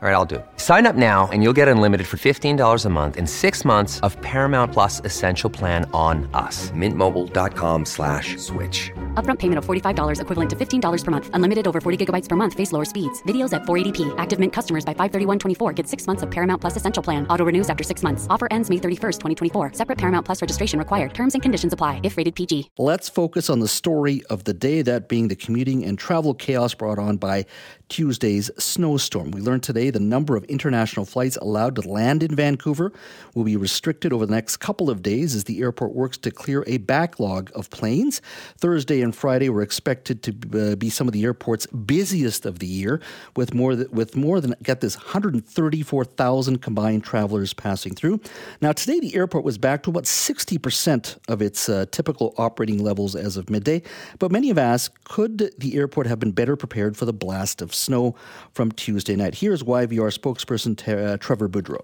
All right, I'll do it. Sign up now and you'll get unlimited for $15 a month and 6 months of Paramount Plus Essential Plan on us. Mintmobile.com/switch. Upfront payment of $45 equivalent to $15 per month. Unlimited over 40 gigabytes per month. Face lower speeds. Videos at 480p. Active Mint customers by 531.24 get 6 months of Paramount Plus Essential Plan. Auto renews after 6 months. Offer ends May 31st, 2024. Separate Paramount Plus registration required. Terms and conditions apply if rated PG. Let's focus on the story of the day, that being the commuting and travel chaos brought on by Tuesday's snowstorm. We learned today the number of international flights allowed to land in Vancouver will be restricted over the next couple of days as the airport works to clear a backlog of planes. Thursday and Friday were expected to be some of the airport's busiest of the year, with more than, get this, 134,000 combined travelers passing through. Now, today the airport was back to about 60% of its typical operating levels as of midday, but many have asked, could the airport have been better prepared for the blast of snow from Tuesday night? Here's YVR spokesperson Trevor Boudreau.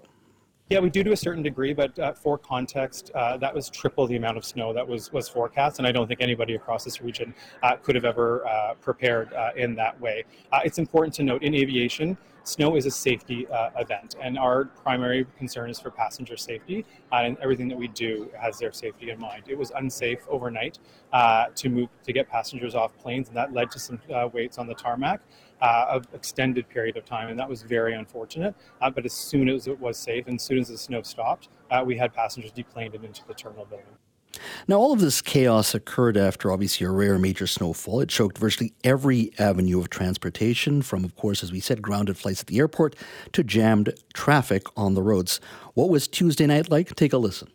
Yeah, we do to a certain degree, but for context, that was triple the amount of snow that was forecast, and I don't think anybody across this region could have ever prepared in that way. It's important to note in aviation, snow is a safety event, and our primary concern is for passenger safety, and everything that we do has their safety in mind. It was unsafe overnight to get passengers off planes, and that led to some waits on the tarmac. An extended period of time, and that was very unfortunate. But as soon as it was safe and as soon as the snow stopped, we had passengers deplaned and into the terminal building. Now, all of this chaos occurred after, obviously, a rare major snowfall. It choked virtually every avenue of transportation, from, of course, as we said, grounded flights at the airport to jammed traffic on the roads. What was Tuesday night like? Take a listen.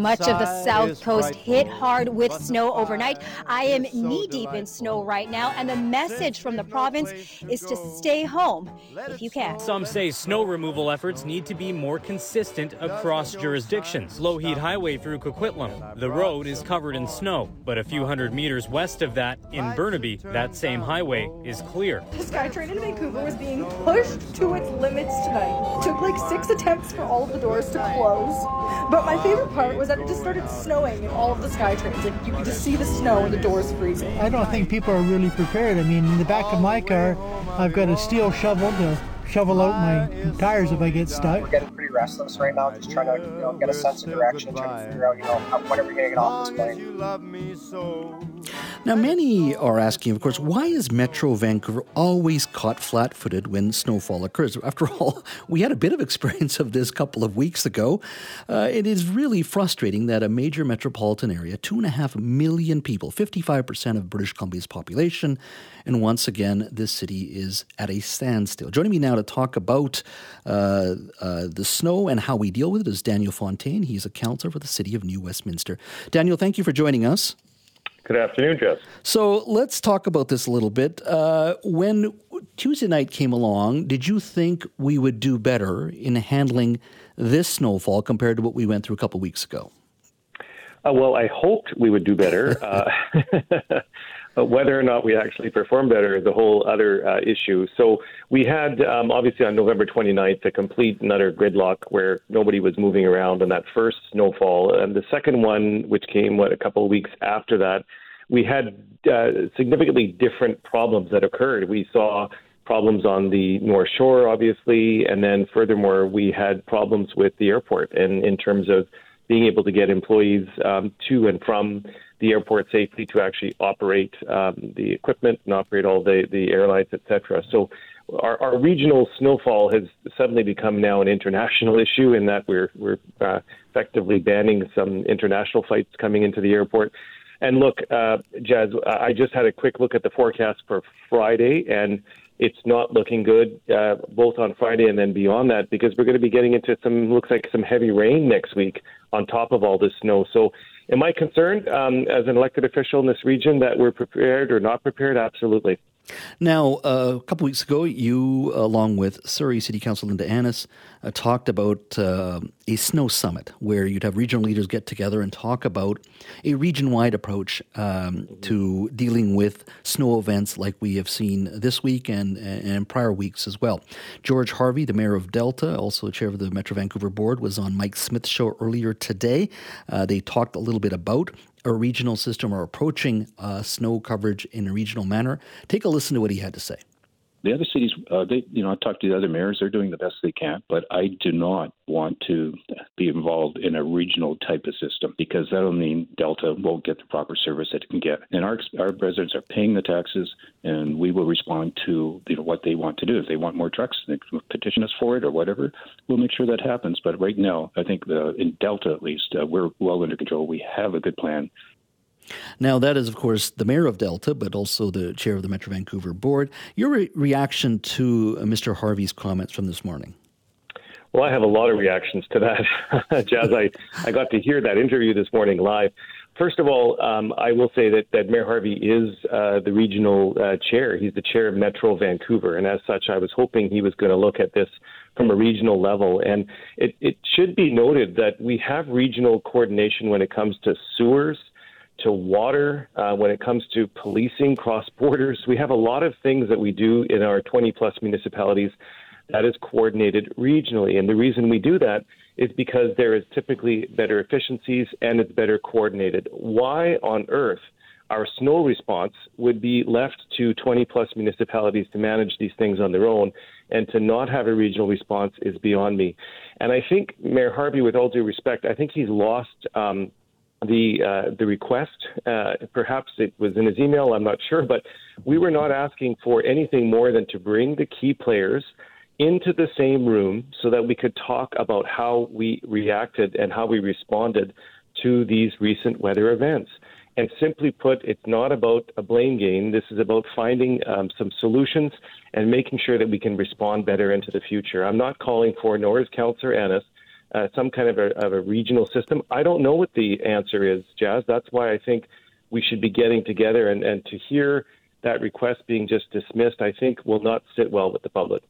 Much of the south coast hit hard with snow overnight. I am knee-deep in snow right now, and the message from the province is to stay home if you can. Some say snow removal efforts need to be more consistent across jurisdictions. Lougheed Highway through Coquitlam, the road is covered in snow, but a few hundred meters west of that, in Burnaby, that same highway is clear. The SkyTrain in Vancouver was being pushed to its limits tonight. It took like 6 attempts for all of the doors to close, but my favorite part was that it just started snowing in all of the SkyTrains. Like, you could just see the snow and the doors freezing. I don't think people are really prepared. I mean, in the back of my car, I've got a steel shovel to shovel out my tires if I get stuck. We're getting pretty restless right now, just trying to get a sense of direction, trying to figure out when are we going to get off this plane. Now, many are asking, of course, why is Metro Vancouver always caught flat-footed when snowfall occurs? After all, we had a bit of experience of this a couple of weeks ago. It is really frustrating that a major metropolitan area, 2.5 million people, 55% of British Columbia's population, and once again, this city is at a standstill. Joining me now to talk about the snow and how we deal with it is Daniel Fontaine. He's a councillor for the City of New Westminster. Daniel, thank you for joining us. Good afternoon, Jeff. So let's talk about this a little bit. When Tuesday night came along, did you think we would do better in handling this snowfall compared to what we went through a couple weeks ago? Well, I hoped we would do better. But whether or not we actually perform better is a whole other issue. So we had, obviously, on November 29th, a complete and utter gridlock where nobody was moving around on that first snowfall. And the second one, which came, a couple of weeks after that, we had significantly different problems that occurred. We saw problems on the North Shore, obviously, and then furthermore, we had problems with the airport and in terms of being able to get employees to and from the airport safely to actually operate the equipment and operate all the airlines, et cetera. So our regional snowfall has suddenly become now an international issue in that we're effectively banning some international flights coming into the airport. And look, Jazz, I just had a quick look at the forecast for Friday, and it's not looking good both on Friday and then beyond that, because we're going to be getting into some heavy rain next week on top of all this snow. So am I concerned as an elected official in this region that we're prepared or not prepared? Absolutely. Now, a couple weeks ago, you, along with Surrey City Council Linda Annis, talked about a snow summit where you'd have regional leaders get together and talk about a region-wide approach to dealing with snow events like we have seen this week and prior weeks as well. George Harvie, the mayor of Delta, also chair of the Metro Vancouver board, was on Mike Smith's show earlier today. They talked a little bit about a regional system or approaching snow coverage in a regional manner. Take a listen to what he had to say. The other cities, I talked to the other mayors, they're doing the best they can, but I do not want to be involved in a regional type of system because that'll mean Delta won't get the proper service that it can get. And our residents are paying the taxes, and we will respond to what they want to do. If they want more trucks, they can petition us for it or whatever. We'll make sure that happens. But right now, I think in Delta at least, we're well under control. We have a good plan. Now, that is, of course, the mayor of Delta, but also the chair of the Metro Vancouver board. Your reaction to Mr. Harvie's comments from this morning? Well, I have a lot of reactions to that, Jazz. I got to hear that interview this morning live. First of all, I will say that Mayor Harvie is the regional chair. He's the chair of Metro Vancouver. And as such, I was hoping he was going to look at this from a regional level. And it should be noted that we have regional coordination when it comes to sewers, to water, when it comes to policing, cross borders. We have a lot of things that we do in our 20-plus municipalities that is coordinated regionally. And the reason we do that is because there is typically better efficiencies and it's better coordinated. Why on earth our snow response would be left to 20-plus municipalities to manage these things on their own and to not have a regional response is beyond me. And I think Mayor Harvie, with all due respect, I think he's lost the request, perhaps it was in his email, I'm not sure, but we were not asking for anything more than to bring the key players into the same room so that we could talk about how we reacted and how we responded to these recent weather events. And simply put, it's not about a blame game. This is about finding some solutions and making sure that we can respond better into the future. I'm not calling for, nor is Councillor Annis, some kind of a regional system. I don't know what the answer is, Jazz. That's why I think we should be getting together, and to hear that request being just dismissed, I think, will not sit well with the public.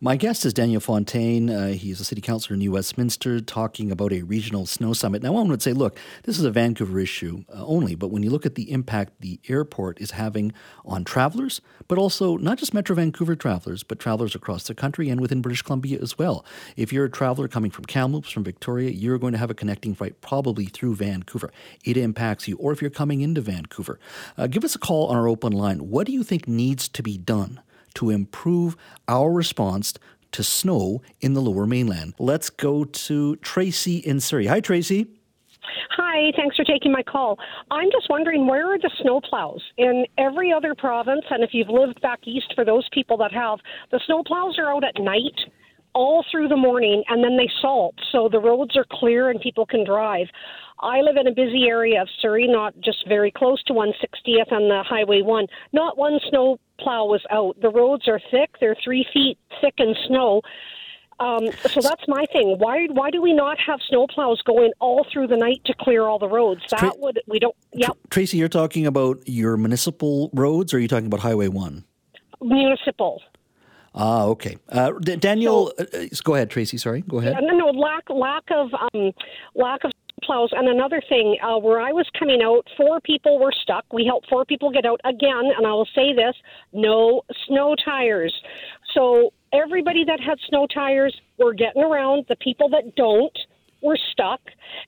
My guest is Daniel Fontaine. He's a city councillor in New Westminster, talking about a regional snow summit. Now, one would say, look, this is a Vancouver issue only, but when you look at the impact the airport is having on travelers, but also not just Metro Vancouver travelers, but travelers across the country and within British Columbia as well. If you're a traveler coming from Kamloops, from Victoria, you're going to have a connecting flight probably through Vancouver. It impacts you. Or if you're coming into Vancouver, give us a call on our open line. What do you think needs to be done to improve our response to snow in the Lower Mainland? Let's go to Tracy in Surrey. Hi, Tracy. Hi, thanks for taking my call. I'm just wondering, where are the snowplows? In every other province, and if you've lived back east, for those people that have, the snowplows are out at night all through the morning, and then they salt, so the roads are clear and people can drive. I live in a busy area of Surrey, not just very close to 160th and the Highway 1. Not one snow plow was out. The roads are thick. They're 3 feet thick in snow. So that's my thing. Why do we not have snow plows going all through the night to clear all the roads? Tracy, you're talking about your municipal roads, or are you talking about Highway 1? Municipal. Ah, okay. Daniel, go ahead, Tracy. Sorry, go ahead. Yeah, no, lack of plows. And another thing, where I was coming out, 4 people were stuck. We helped 4 people get out again, and I will say this: no snow tires. So everybody that had snow tires were getting around. The people that don't were stuck.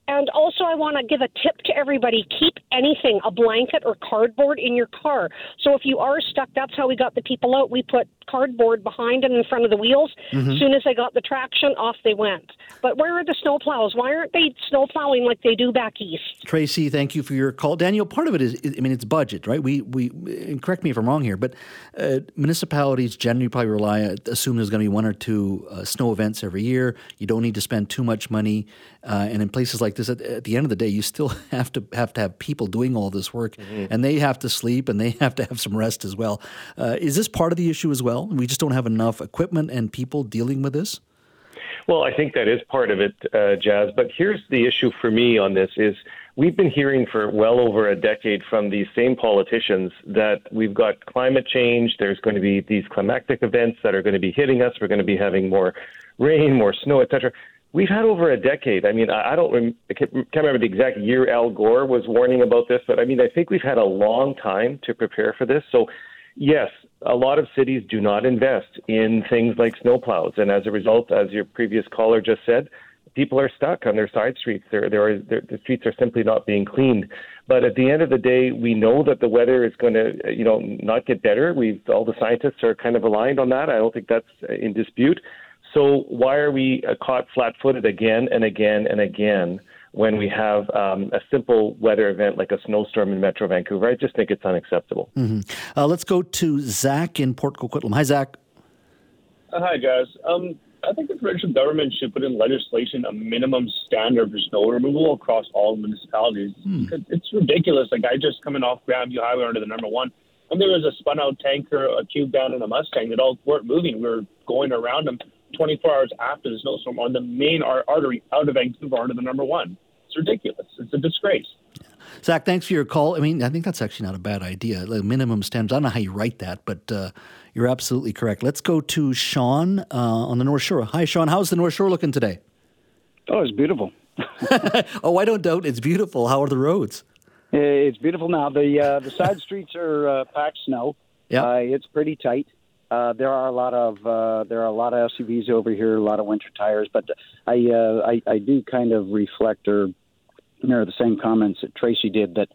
And also, I want to give a tip to everybody: keep anything, a blanket or cardboard, in your car. So if you are stuck, that's how we got the people out. We put cardboard behind and in front of the wheels. Mm-hmm. As soon as they got the traction, off they went. But where are the snowplows? Why aren't they snowplowing like they do back east? Tracy, thank you for your call. Daniel, part of it is, I mean, it's budget, right? We and correct me if I'm wrong here, but municipalities generally probably assume there's going to be one or two snow events every year. You don't need to spend too much money. And in places like this, at the end of the day, you still have to have people doing all this work, mm-hmm. and they have to sleep and they have to have some rest as well. Is this part of the issue as well? We just don't have enough equipment and people dealing with this? Well, I think that is part of it, Jazz. But here's the issue for me on this is we've been hearing for well over a decade from these same politicians that we've got climate change. There's going to be these climactic events that are going to be hitting us. We're going to be having more rain, more snow, etc. We've had over a decade. I mean, I can't remember the exact year Al Gore was warning about this, but I mean, I think we've had a long time to prepare for this. So, yes, a lot of cities do not invest in things like snowplows. And as a result, as your previous caller just said, people are stuck on their side streets. The streets are simply not being cleaned. But at the end of the day, we know that the weather is going to, not get better. All the scientists are kind of aligned on that. I don't think that's in dispute. So why are we caught flat-footed again and again and again when we have a simple weather event like a snowstorm in Metro Vancouver? I just think it's unacceptable. Mm-hmm. Let's go to Zach in Port Coquitlam. Hi, Zach. Hi, guys. I think the provincial government should put in legislation a minimum standard for snow removal across all municipalities. It's ridiculous. Like, I just coming off Grandview Highway under the number one, and there was a spun-out tanker, a cube van, and a Mustang that all weren't moving. We were going around them 24 hours after the snowstorm on the main artery out of Vancouver onto the number one. It's ridiculous. It's a disgrace. Zach, thanks for your call. I mean, I think that's actually not a bad idea. Like minimum standards. I don't know how you write that, but you're absolutely correct. Let's go to Sean on the North Shore. Hi, Sean. How's the North Shore looking today? Oh, it's beautiful. Oh, I don't doubt it's beautiful. How are the roads? It's beautiful now. The side streets are packed snow. Yeah, it's pretty tight. There are a lot of SUVs over here, a lot of winter tires, but I do kind of reflect or mirror the same comments that Tracy did that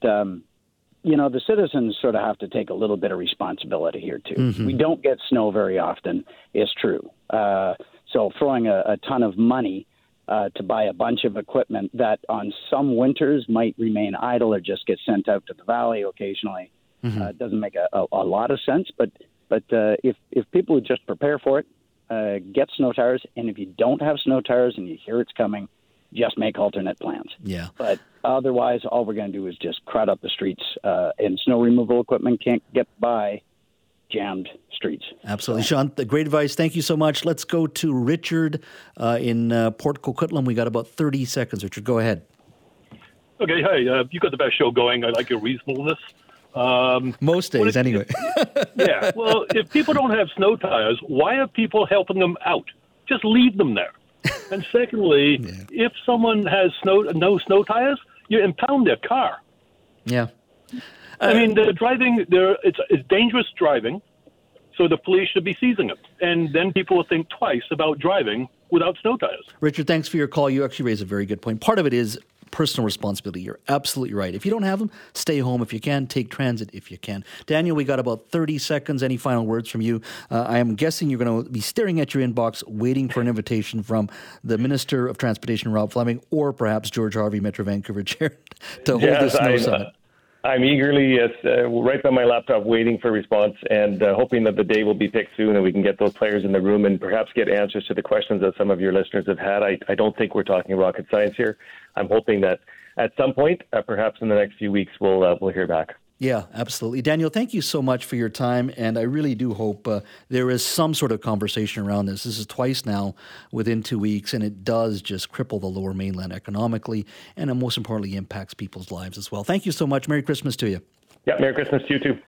the citizens sort of have to take a little bit of responsibility here too. Mm-hmm. We don't get snow very often. It's true. So throwing a ton of money to buy a bunch of equipment that on some winters might remain idle or just get sent out to the valley occasionally doesn't make a lot of sense, but if people would just prepare for it, get snow tires, and if you don't have snow tires and you hear it's coming, just make alternate plans. Yeah. But otherwise, all we're going to do is just crowd up the streets, and snow removal equipment can't get by jammed streets. Absolutely. Sean, great advice. Thank you so much. Let's go to Richard in Port Coquitlam. We got about 30 seconds, Richard. Go ahead. Okay. Hey, you got the best show going. I like your reasonableness. Most days, anyway. Yeah. Well, if people don't have snow tires, why are people helping them out? Just leave them there. And secondly, if someone has no snow tires, you impound their car. Yeah. I mean, they're driving. It's dangerous driving, so the police should be seizing it. And then people will think twice about driving without snow tires. Richard, thanks for your call. You actually raise a very good point. Part of it is personal responsibility. You're absolutely right. If you don't have them, stay home if you can. Take transit if you can. Daniel, we got about 30 seconds. Any final words from you? I am guessing you're going to be staring at your inbox waiting for an invitation from the Minister of Transportation, Rob Fleming, or perhaps George Harvie, Metro Vancouver Chair, to hold this snow summit. I'm eagerly right by my laptop waiting for a response and hoping that the day will be picked soon and we can get those players in the room and perhaps get answers to the questions that some of your listeners have had. I don't think we're talking rocket science here. I'm hoping that at some point, perhaps in the next few weeks, we'll hear back. Yeah, absolutely. Daniel, thank you so much for your time, and I really do hope there is some sort of conversation around this. This is twice now within 2 weeks, and it does just cripple the Lower Mainland economically, and it most importantly impacts people's lives as well. Thank you so much. Merry Christmas to you. Yeah, Merry Christmas to you too.